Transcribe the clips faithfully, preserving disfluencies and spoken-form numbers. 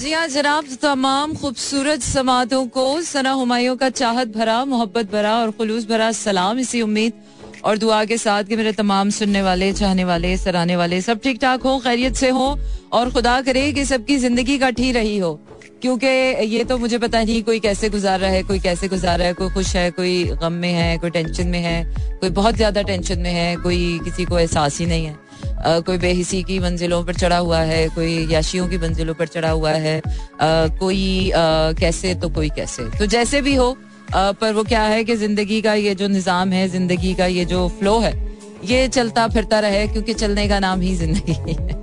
जी हाँ जनाब, तमाम खूबसूरत समातों को सना हुमायों का चाहत भरा, मोहब्बत भरा और खुलूस भरा सलाम, इसी उम्मीद और दुआ के साथ कि मेरे तमाम सुनने वाले, चाहने वाले, सराहने वाले सब ठीक ठाक हो, खैरियत से हो और खुदा करे कि सबकी जिंदगी कटी रही हो, क्योंकि ये तो मुझे पता नहीं कोई कैसे गुजार रहा है, कोई कैसे गुजार रहा है, कोई खुश है, कोई गम में है, कोई टेंशन में है, कोई बहुत ज्यादा टेंशन में है, कोई किसी को एहसास ही नहीं है, Uh, कोई बेहिसी की मंजिलों पर चढ़ा हुआ है, कोई याशियों की मंजिलों पर चढ़ा हुआ है, uh, कोई uh, कैसे तो कोई कैसे, तो जैसे भी हो uh, पर वो क्या है कि जिंदगी का ये जो निज़ाम है, जिंदगी का ये जो फ्लो है, ये चलता फिरता रहे, क्योंकि चलने का नाम ही जिंदगी है.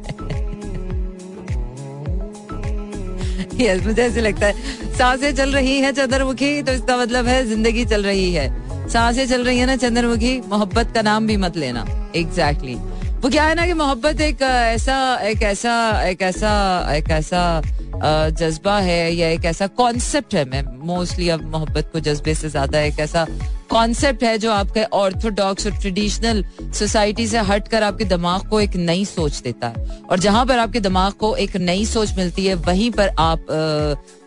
yes, मुझे ऐसे लगता है सांसें चल रही है चंद्रमुखी, तो इसका मतलब है जिंदगी चल रही है. सांसें चल रही है ना चंद्रमुखी, मोहब्बत का नाम भी मत लेना. Exactly exactly. वो क्या है ना कि मोहब्बत एक ऐसा एक ऐसा एक ऐसा एक ऐसा जज्बा है या एक ऐसा कॉन्सेप्ट है. मैं मोस्टली अब मोहब्बत को जज्बे से ज्यादा एक ऐसा कॉन्सेप्ट है जो आपके ऑर्थोडॉक्स और ट्रेडिशनल सोसाइटी से हट कर आपके दिमाग को एक नई सोच देता है, और जहां पर आपके दिमाग को एक नई सोच मिलती है वहीं पर आप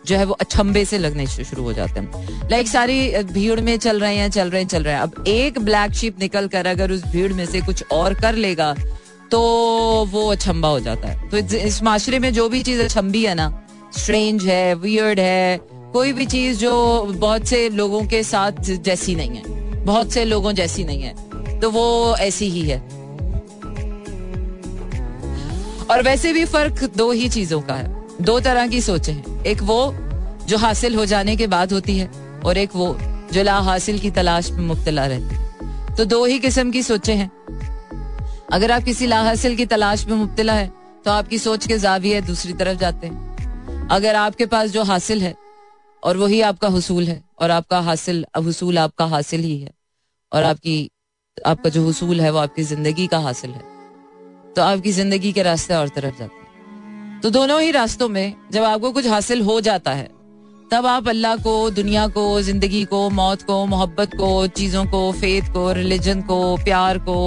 जो है वो अचंभे से लगने शुरू हो जाते हैं. लाइक सारी भीड़ में चल रहे हैं चल रहे हैं चल रहे हैं अब एक ब्लैक शीप निकल कर अगर उस भीड़ में से कुछ और कर लेगा तो वो अचंभा हो जाता है. तो इस माशरे में जो भी चीज अचंभी है ना, स्ट्रेंज है, वियर्ड है, कोई भी चीज जो बहुत से लोगों के साथ जैसी नहीं है, बहुत से लोगों जैसी नहीं है, तो वो ऐसी ही है. और वैसे भी फर्क दो ही चीजों का है, दो तरह की सोचें हैं, एक वो जो हासिल हो जाने के बाद होती है और एक वो जो ला हासिल की तलाश में मुब्तला रहती है. तो दो ही किस्म की सोचें हैं. अगर आप किसी ला हासिल की तलाश में मुब्तला है तो आपकी सोच के जाविये दूसरी तरफ जाते हैं. अगर आपके पास जो हासिल है और वही आपका हुसूल है और आपका हासिल हुसूल आपका हासिल ही है और आपकी आपका जो हुसूल है वो आपकी जिंदगी का हासिल है, तो आपकी जिंदगी के रास्ते और तरफ जाते हैं. तो दोनों ही रास्तों में जब आपको कुछ हासिल हो जाता है तब आप अल्लाह को, दुनिया को, जिंदगी को, मौत को, मोहब्बत को, चीजों को, फेथ को, रिलीजन को, प्यार को,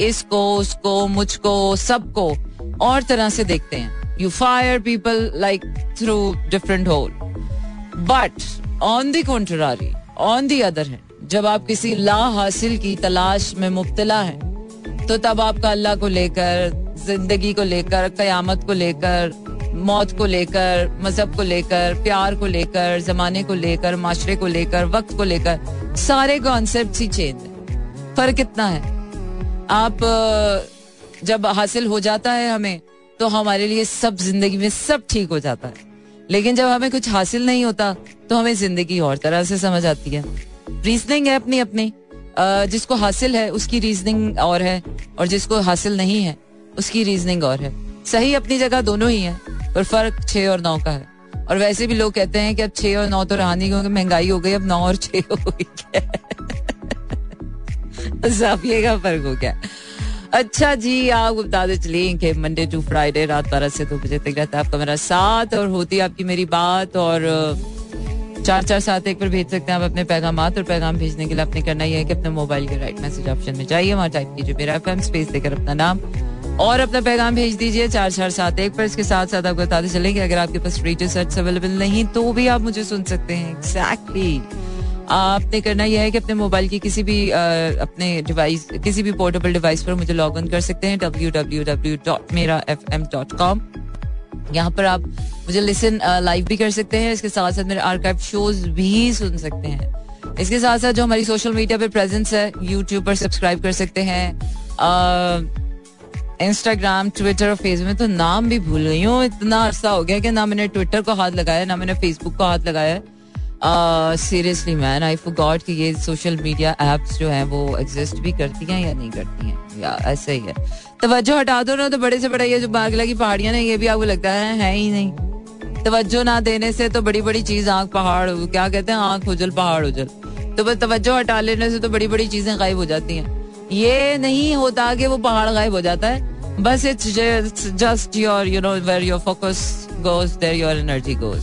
इसको, उसको, मुझको, सबको और तरह से देखते हैं. You fire people like through different whole. But on the contrary, on the other है, जब आप किसी ला हासिल की तलाश में मुब्तला हैं तो तब आपका अल्लाह को लेकर, जिंदगी को लेकर, कयामत को लेकर, मौत को लेकर, मजहब को लेकर, प्यार को लेकर, जमाने को लेकर, माशरे को लेकर, वक्त को लेकर, सारे कॉन्सेप्ट ही चेंज है. फर्क इतना है, आप जब हासिल हो जाता है हमें तो हमारे लिए सब, जिंदगी में सब ठीक हो जाता है, लेकिन जब हमें कुछ हासिल नहीं होता तो हमें जिंदगी और तरह से समझ आती है. रीजनिंग है अपनी अपनी, जिसको हासिल है उसकी रीजनिंग और है और जिसको हासिल नहीं है उसकी रीजनिंग और है. सही अपनी जगह दोनों ही है, पर फर्क छः और नौ का है. और वैसे भी लोग कहते हैं कि अब छः और नौ तो रहा नहीं, क्योंकि महंगाई हो गई, अब नौ और छः हो गई, जाफिये का फर्क हो गया. अच्छा जी, आप बता दे चलिए कि मंडे टू फ्राइडे रात बारह से दो बजे तक रहता है आपका मेरा साथ और होती है आपकी मेरी बात. और चार चार सात एक पर भेज सकते हैं आप अपने पैगामात, और पैगाम भेजने के लिए आपने करना यह है कि अपने मोबाइल के राइट मैसेज ऑप्शन में जाइए, वहाँ टाइप कीजिए मेरा एफ एम, स्पेस देकर अपना नाम और अपना पैगाम भेज दीजिए चार चार सात एक पर. इसके साथ साथ आपको बताते चलेंगे अगर आपके पास फ्री रिसर्च अवेलेबल नहीं तो भी आप मुझे सुन सकते हैं. Exactly exactly. आपने करना यह है कि अपने मोबाइल की किसी भी आ, अपने डिवाइस, किसी भी पोर्टेबल डिवाइस पर मुझे लॉग इन कर सकते हैं W W W dot Mera F M dot com. यहाँ पर आप मुझे लिसन लाइव भी कर सकते हैं, इसके साथ साथ मेरे आर्काइव शोज भी सुन सकते हैं. इसके साथ साथ जो हमारी सोशल मीडिया पर प्रेजेंस है, यूट्यूब पर सब्सक्राइब कर सकते हैं, इंस्टाग्राम, ट्विटर और फेसबुक में तो नाम भी भूल गई हूँ, इतना अर्सा हो गया कि ना मैंने ट्विटर को हाथ लगाया ना मैंने फेसबुक को हाथ लगाया. सीरियसली मैन, आई फॉरगॉट कि ये सोशल मीडिया एप्स जो हैं वो एग्जिस्ट भी करती हैं या नहीं करती हैं, या ऐसे ही है. तवज्जो हटा दो ना तो बड़े से बड़ा ये जो बागला की पहाड़ियाँ ना, ये भी आपको लगता है है ही नहीं. तवज्जो ना देने से तो बड़ी बड़ी चीज आंख पहाड़, क्या कहते हैं, आंख उजल पहाड़ उजल. तो बस तवज्जो हटा लेने से तो बड़ी बड़ी चीजें गायब हो जाती हैं. ये नहीं होता कि वो पहाड़ गायब हो जाता है, बस it's just your you know where your focus goes there your energy goes.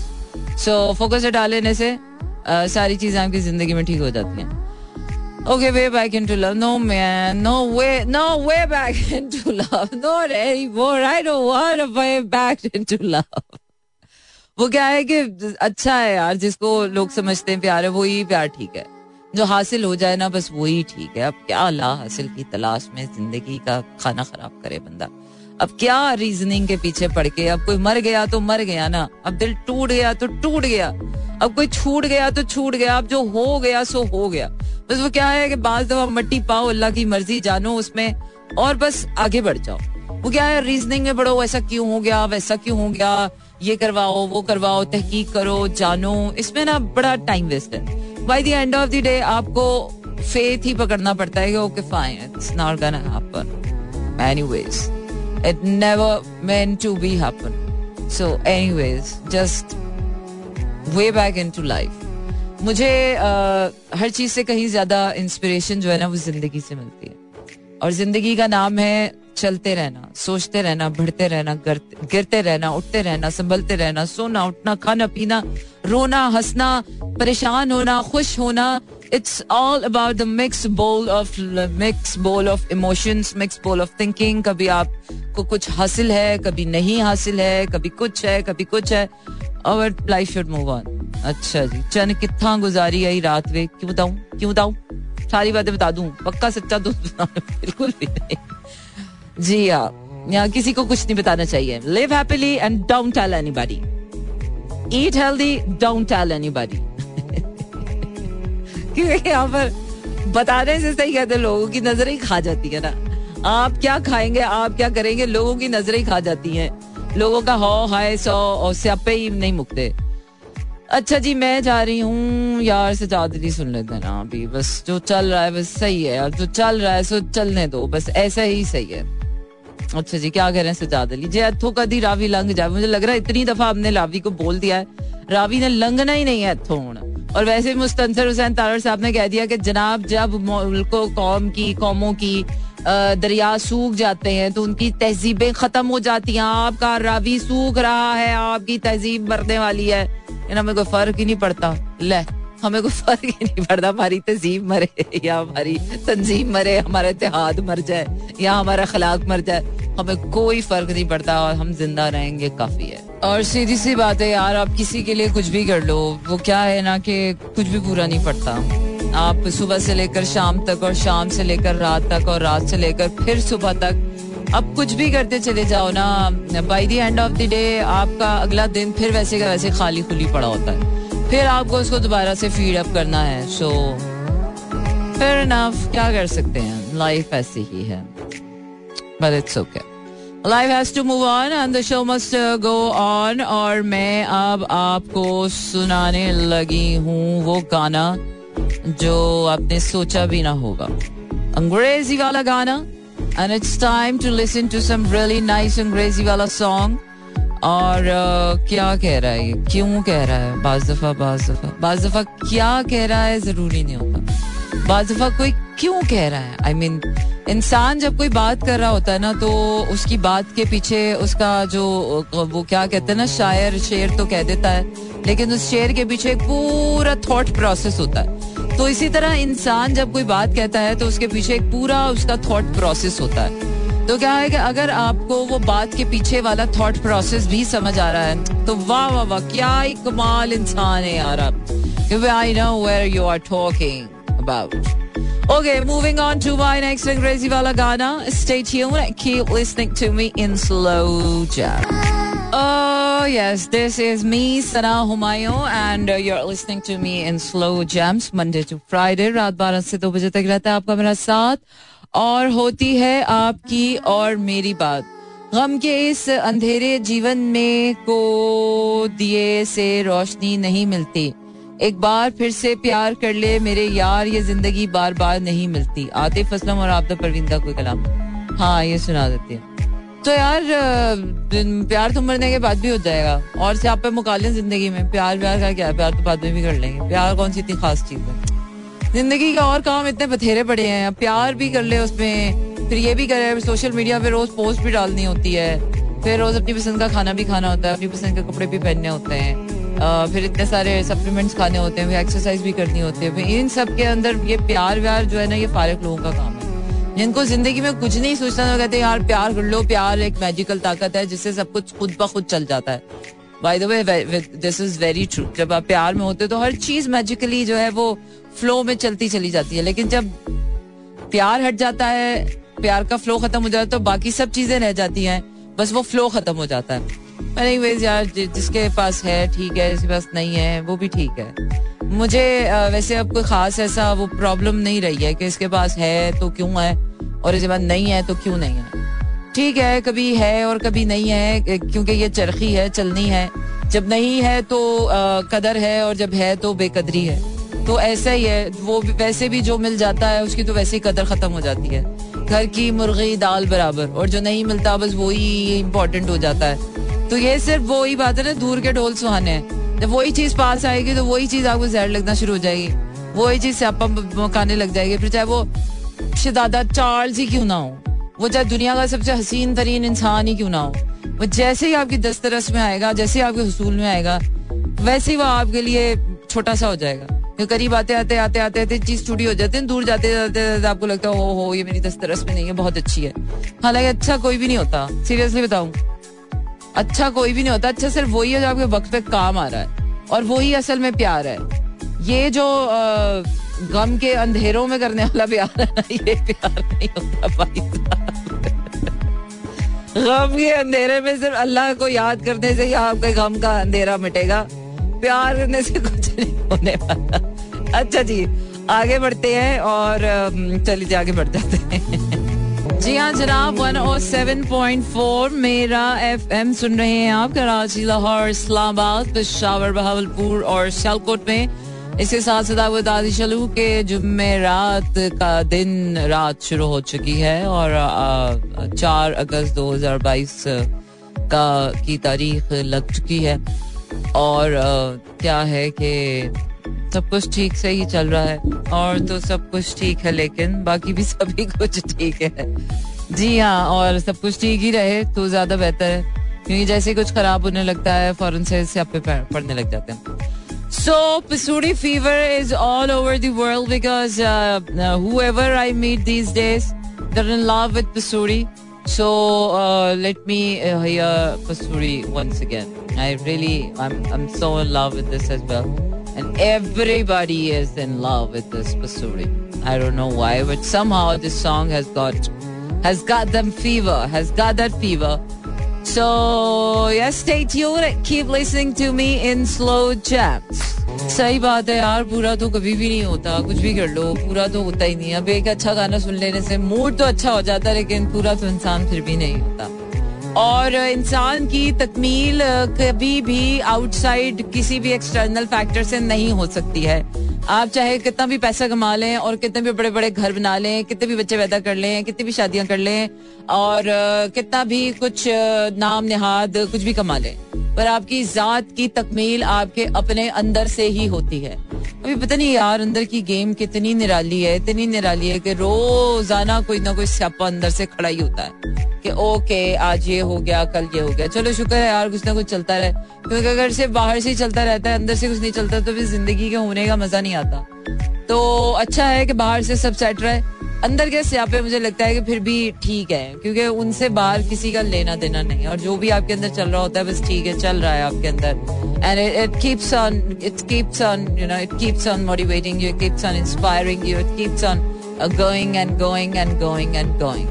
So focus हटा लेने से Uh, सारी चीजें आपकी जिंदगी में ठीक हो जाती हैं. Okay, way back into love, no man, no way, no way back into love, no anymore, I don't want a way back into love. वो क्या है कि अच्छा है यार, जिसको लोग समझते हैं प्यार है वो ही प्यार ठीक है, जो हासिल हो जाए ना बस वो ही ठीक है. अब क्या ला हासिल की तलाश में जिंदगी का खाना खराब करे बंदा. अब क्या रीजनिंग के पीछे पड़ के, अब कोई मर गया तो मर गया ना, अब दिल टूट गया तो टूट गया, अब कोई छूट गया तो छूट गया, अब जो हो गया सो हो गया. बस वो क्या है कि बाज दफा मट्टी पाओ, अल्लाह की मर्जी जानो उसमें और बस आगे बढ़ जाओ. वो क्या है रीजनिंग में पढ़ो, ऐसा क्यों हो गया, वैसा क्यों हो गया, ये करवाओ वो करवाओ, तहकीक करो, जानो, इसमें ना बड़ा टाइम वेस्ट है. By the end of the day आपको फेथ ही पकड़ना पड़ता है कि okay fine, it's not gonna happen anyways, it never meant to be happen, so anyways just way back into life. मुझे आ, हर चीज से कहीं ज्यादा इंस्पिरेशन जो है ना वो जिंदगी से मिलती है, और जिंदगी का नाम है चलते रहना, सोचते रहना, बढ़ते रहना, गिरते रहना, उठते रहना, संभलते रहना, सोना उठना, खाना पीना, रोना हंसना, परेशान होना, खुश होना. It's all about the mix bowl of mix bowl of emotions, mix bowl of thinking. कभी आपको कुछ हासिल है, कभी नहीं हासिल है, कभी कुछ है, कभी कुछ है, और लाइफ शुड मूव ऑन. अच्छा जी, चन कितना गुजारी आई रात वे, क्यों बताऊं क्यों बताऊं, सारी बातें बता दूं, पक्का सच्चा दोस्त बिल्कुल भी नहीं. जी हाँ, यहाँ किसी को कुछ नहीं बताना चाहिए. Live happily and don't tell anybody, eat healthy don't tell anybody, क्योंकि यहाँ पर बताने से सही कहते लोगों की नजरें ही खा जाती है ना. आप क्या खाएंगे, आप क्या करेंगे, लोगों की नजरें ही खा जाती हैं, लोगों का हो हाय सो और स्यापे ही नहीं मुकते. अच्छा जी, मैं जा रही हूँ यार, सजाद अली सुन लेते ना अभी, बस जो चल रहा है बस सही है यार, जो चल रहा है सो चलने दो, बस ऐसा ही सही है. अच्छा जी, क्या कह रहे हैं सजाद अली जी, हथों का दी रावी लंघ जाए. मुझे लग रहा है इतनी दफा आपने रावी को बोल दिया है, रावी ने लंघना ही नहीं है हथों. और वैसे भी मुस्तंसर हुसैन तारर साहब ने कह दिया कि जनाब जब मुल्कों कौम की कौमों की दरिया सूख जाते हैं तो उनकी तहजीबें खत्म हो जाती हैं. आपका रावी सूख रहा है, आपकी तहजीब मरने वाली है, हमें कोई फर्क ही नहीं पड़ता. ले, हमें कोई फर्क ही नहीं पड़ता हमारी तहजीब मरे या हमारी तंजीम मरे, हमारा इत्तेहाद मर जाए या हमारा अखलाक मर जाए, हमें कोई फर्क नहीं पड़ता और हम जिंदा रहेंगे, काफी है. और सीधी सी बात है यार, आप किसी के लिए कुछ भी कर लो, वो क्या है ना कि कुछ भी बुरा नहीं पड़ता. आप सुबह से लेकर शाम तक और शाम से लेकर रात तक और रात से लेकर फिर सुबह तक आप कुछ भी करते चले जाओ ना, by the end of the day आपका अगला दिन फिर वैसे का वैसे खाली खुली पड़ा होता है, फिर आपको उसको दोबारा से फीड अप करना है. सो फेयर इनफ, क्या कर सकते हैं, लाइफ ऐसी ही है, but it's okay. Life has to move on and the show must go on. और मैं अब आपको सुनाने लगी हूँ वो गाना जो आपने सोचा भी ना होगा, अंग्रेजी वाला गाना. And it's time to listen to some really nice अंग्रेजी वाला song. और uh, क्या कह रहा है ये, क्यों कह रहा है, बाज दफा बाज दफा बाज दफा क्या कह रहा है जरूरी नहीं होता, बाज दफा कोई क्यों कह रहा है. आई I मीन mean, इंसान जब कोई बात कर रहा होता है ना तो उसकी बात के पीछे उसका जो वो क्या कहते हैं ना, शायर शेर तो कह देता है लेकिन उस शेर के पीछे एक पूरा थॉट प्रोसेस होता है. तो इसी तरह इंसान जब कोई बात कहता है तो उसके पीछे एक पूरा उसका थॉट प्रोसेस होता है. तो क्या है कि अगर आपको वो बात के पीछे वाला थॉट प्रोसेस भी समझ आ रहा है तो वाह वाह वाह, क्या ही कमाल इंसान है यार आप. I know where you are talking about. Okay, moving on to my next अंग्रेजी वाला गाना. Stay tuned and keep listening to me in slow jam. Oh yes, this is me, Sana Humayo, and uh, you're listening to me in slow jams Monday to Friday. रात बारह से दो बजे तक रहता है आपका मेरा साथ और होती है आपकी और मेरी बात. गम के इस अंधेरे जीवन में को दिए से रोशनी नहीं मिलती. एक बार फिर से प्यार कर ले मेरे यार, ये जिंदगी बार बार नहीं मिलती. आतिफ असलम और आबिदा परवीन का कोई कलाम, हाँ ये सुना देती है. तो यार प्यार तो मरने के बाद भी हो जाएगा, और से आप पे मुका लें जिंदगी में, प्यार प्यार का क्या है, प्यार तो बाद में भी कर लेंगे, प्यार कौन सी इतनी खास चीज है. जिंदगी का और काम इतने बथेरे पड़े हैं, प्यार भी कर ले उसमें, फिर ये भी करे, सोशल मीडिया पे रोज पोस्ट भी डालनी होती है, फिर रोज अपनी पसंद का खाना भी खाना होता है, अपनी पसंद के कपड़े भी पहनने होते हैं, Uh, फिर इतने सारे सप्लीमेंट्स खाने होते हैं, फिर एक्सरसाइज भी करनी होती है, फिर इन सब के अंदर ये प्यार व्यार जो है ना ये फारिग लोगों का काम है, जिनको जिंदगी में कुछ नहीं सोचना, तो कहते हैं यार प्यार कर लो, प्यार एक मैजिकल ताकत है जिससे सब कुछ खुद ब खुद चल जाता है. By the way this is very true. जब आप प्यार में होते तो हर चीज मैजिकली जो है वो फ्लो में चलती चली जाती है, लेकिन जब प्यार हट जाता है, प्यार का फ्लो खत्म हो जाता है, तो बाकी सब चीजें रह जाती हैं, बस वो फ्लो खत्म हो जाता है. एनीवेज यार, जिसके पास है ठीक है, जिसके पास नहीं है वो भी ठीक है. मुझे वैसे अब कोई खास ऐसा वो प्रॉब्लम नहीं रही है कि इसके पास है तो क्यों है और इसके पास नहीं है तो क्यों नहीं है. ठीक है, कभी है और कभी नहीं है, क्योंकि ये चरखी है, चलनी है. जब नहीं है तो कदर है और जब है तो बेकदरी है. तो ऐसा ही है, वो वैसे भी जो मिल जाता है उसकी तो वैसे ही कदर खत्म हो जाती है, घर की मुर्गी दाल बराबर, और जो नहीं मिलता बस वही इम्पोर्टेंट हो जाता है. तो ये सिर्फ वही बात है ना, दूर के ढोल सुहाने हैं. जब वही चीज पास आएगी तो वही चीज आपको जहर लगना शुरू हो जाएगी, वही चीज से आपा मकाने लग जाएगी. फिर चाहे वो शहजादा चार्ल्स ही क्यों ना हो, वो चाहे दुनिया का सबसे हसीन तरीन इंसान ही क्यों ना हो, वो जैसे ही आपकी दस्तरस में आएगा, जैसे ही आपके हुसूल में आएगा, वैसे ही वह आपके लिए छोटा सा हो जाएगा. करीब आते आते आते आते आते चीज छुट्टी हो जाते हैं, दूर जाते जाते जाते आपको लगता है हो हो ये मेरी दस्तरस में नहीं है, बहुत अच्छी है. हालांकि अच्छा कोई भी नहीं होता, सीरियसली बताऊं, अच्छा कोई भी नहीं होता. अच्छा सिर्फ वही है जो आपके वक्त पे काम आ रहा है, और वही असल में प्यार है. ये जो गम के अंधेरों में करने वाला प्यार है, ये प्यार नहीं होता भाई. गम के अंधेरे में सिर्फ अल्लाह को याद करने से ही आपके गम का अंधेरा मिटेगा, प्यार करने से कुछ नहीं होने वाला. अच्छा जी, आगे बढ़ते हैं और चलिए जी आगे बढ़ जाते हैं. जी हाँ जनाब, एक सौ सात पॉइंट चार मेरा एफएम सुन रहे हैं आप कराची, लाहौर, इस्लामाबाद, पेशावर, बहावलपुर और सियालकोट में. इसके साथ साथ आपको बता दी चलूं कि जुमेरात का दिन रात शुरू हो चुकी है और चार अगस्त दो हज़ार बाईस का की तारीख लग चुकी है. और क्या है कि सब कुछ ठीक से ही चल रहा है, और तो सब कुछ ठीक है, लेकिन बाकी भी सभी कुछ ठीक है. जी हाँ, और सब कुछ ठीक ही रहे तो ज्यादा बेहतर है, क्योंकि जैसे कुछ खराब होने लगता है फौरन से आप पे पड़ने लग जाते हैं. So Pasoori fever is all over the world because whoever I meet these days they're in love with Pasoori. So uh, let me uh, hear Pasoori once again. I really I'm I'm so in love with this as well. And everybody is in love with this Pasoori. I don't know why, but somehow this song has got has got them fever, has got that fever. So yes, stay tuned. Keep listening to me in slow jams. सही बात है यार, पूरा तो कभी भी नहीं होता, कुछ भी कर लो पूरा तो होता ही नहीं. अब एक अच्छा गाना सुन लेने से मूड तो अच्छा हो जाता है, लेकिन पूरा तो इंसान फिर भी नहीं होता. और इंसान की तकमील कभी भी आउटसाइड किसी भी एक्सटर्नल फैक्टर से नहीं हो सकती है. आप चाहे कितना भी पैसा कमा लें और कितने भी बड़े बड़े घर बना लें, कितने भी बच्चे पैदा कर लें, कितनी भी शादियां कर लें और कितना भी कुछ नाम निहाद कुछ भी कमा लें, पर आपकी जात की तकमील आपके अपने अंदर से ही होती है. अभी पता नहीं यार, अंदर की गेम कितनी निराली है, इतनी निराली है कि रोजाना कोई ना कोई स्यापा अंदर से खड़ा ही होता है कि ओके आज ये हो गया, कल ये हो गया. चलो शुक्र है यार कुछ ना कुछ चलता रहे, क्योंकि अगर सिर्फ बाहर से ही चलता रहता है, अंदर से कुछ नहीं चलता तो फिर जिंदगी के होने का मजा नहीं आता. तो अच्छा है कि बाहर से सब सेट रहे, अंदर के स्यापे मुझे लगता है कि फिर भी ठीक है, क्योंकि उनसे बाहर किसी का लेना देना नहीं, और जो भी आपके अंदर चल रहा होता है बस ठीक है, चल रहा है आपके अंदर. And it keeps on it keeps on you know it keeps on motivating you, it keeps on inspiring you, it keeps on going and going and going and going.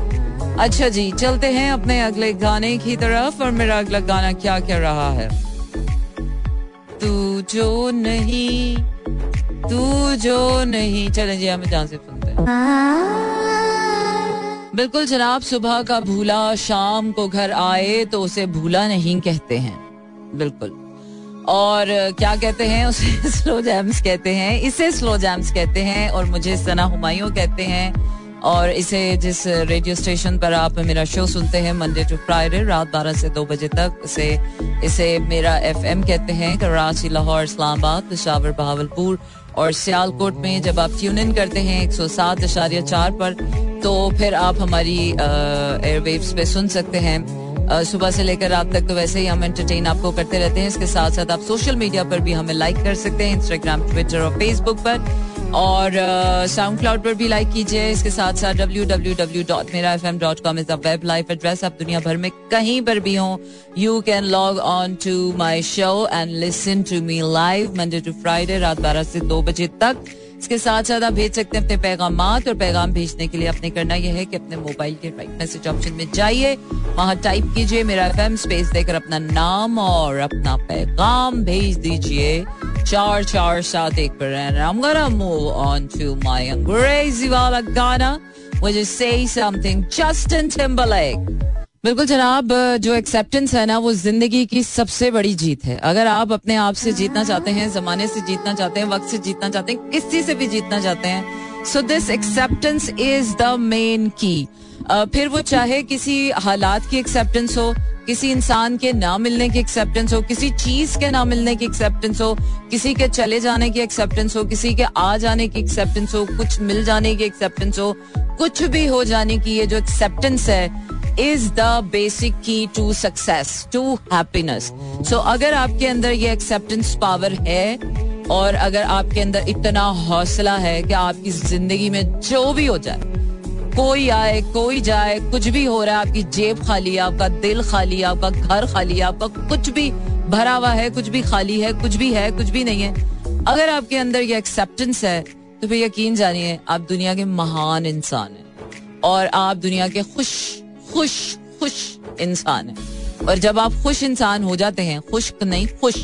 अच्छा जी, चलते हैं अपने अगले गाने की तरफ. और मेरा अगला गाना क्या क्या रहा है, तू जो नहीं तू जो नहीं. चले जी हम जहाँ से सुनते हैं. बिल्कुल जनाब, सुबह का भूला शाम को घर आए तो उसे भूला नहीं कहते हैं. बिल्कुल, और क्या कहते हैं उसे, स्लो जैम्स कहते हैं, इसे स्लो जैम्स कहते हैं, और मुझे सना हुमायों कहते हैं. और इसे जिस रेडियो स्टेशन पर आप मेरा शो सुनते हैं मंडे टू फ्राइडे रात बारह से दो बजे तक, इसे इसे मेरा एफएम कहते हैं. कराची, लाहौर, इस्लामाबाद, पेशावर, बहावलपुर और सियालकोट में जब आप ट्यून इन करते हैं एक सौ सात इशारिया चार पर, तो फिर आप हमारी एयरवेव्स पे सुन सकते हैं सुबह से लेकर रात तक. तो वैसे ही हम एंटरटेन आपको करते रहते हैं. इसके साथ साथ आप सोशल मीडिया पर भी हमें लाइक कर सकते हैं, इंस्टाग्राम, ट्विटर और फेसबुक पर. और साउंड क्लाउड पर भी लाइक कीजिए. इसके साथ साथ W W W dot Mera F M dot com is the web live address. आप दुनिया भर में कहीं पर भी हो, you can log on to my show and listen to me live Monday to Friday रात बारह से दो बजे तक. इसके साथ साथ आप भेज सकते हैं अपने पैगामात, और पैगाम भेजने के लिए आपने करना यह है कि अपने मोबाइल के राइट मैसेज ऑप्शन में जाइए, वहां टाइप कीजिए मेरा एफएम स्पेस देकर अपना नाम और अपना पैगाम भेज दीजिए. चार चार सात एक पर I'm gonna move on to my अंग्रेजी वाला गाना, मुझे say something Justin Timberlake. बिल्कुल जनाब, जो एक्सेप्टेंस है ना वो जिंदगी की सबसे बड़ी जीत है. अगर आप अपने आप से जीतना चाहते हैं, जमाने से जीतना चाहते हैं, वक्त से जीतना चाहते हैं, किसी से भी जीतना चाहते हैं, so this acceptance is the main key. फिर वो चाहे किसी हालात की एक्सेप्टेंस हो, किसी इंसान के ना मिलने की एक्सेप्टेंस हो, किसी चीज के ना मिलने की एक्सेप्टेंस हो, किसी के चले जाने की एक्सेप्टेंस हो, किसी के आ जाने की एक्सेप्टेंस हो, कुछ मिल जाने की एक्सेप्टेंस हो, कुछ भी हो जाने की, ये जो एक्सेप्टेंस है is the basic key to success, to happiness. So अगर आपके अंदर ये acceptance power है, और अगर आपके अंदर इतना हौसला है कि आपकी जिंदगी में जो भी हो जाए, कोई आए कोई जाए, कुछ भी हो रहा है, आपकी जेब खाली है, आपका दिल खाली है, आपका घर खाली है, आपका कुछ भी भरा हुआ है, कुछ भी खाली है, कुछ भी है, कुछ भी नहीं है, अगर आपके अंदर ये acceptance है तो फिर यकीन जानिए आप दुनिया के महान इंसान हैं, और आप दुनिया के खुश खुश खुश इंसान है. और जब आप खुश इंसान हो जाते हैं, खुश्क नहीं खुश,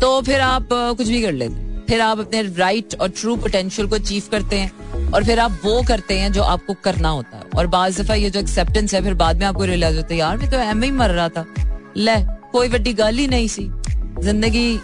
तो फिर आप कुछ भी कर लेते हैं, फिर आप अपने राइट और ट्रू पोटेंशियल को अचीव करते हैं, और फिर आप वो करते हैं जो आपको करना होता है. और बाज़ दफा ये जो एक्सेप्टेंस है फिर बाद में आपको रियलाइज होता है, यार मैं तो एम ही मर रहा था, ले कोई बड़ी गल ही नहीं सी, जिंदगी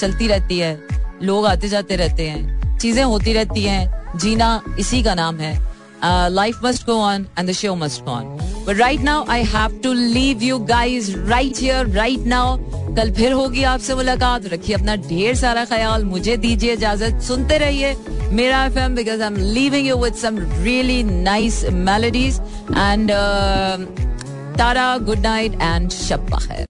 चलती रहती है, लोग आते जाते रहते हैं, चीजें होती रहती हैं, जीना इसी का नाम है. Uh, life must go on and the show must go on. But right now I have to leave you guys right here, right now. कल फिर होगी आपसे मुलाकात. रखिए अपना ढेर सारा ख्याल. मुझे दीजिए इजाजत. सुनते रहिए Mera F M because I'm leaving you with some really nice melodies. And uh, Tara, good night and शब्बा खैर.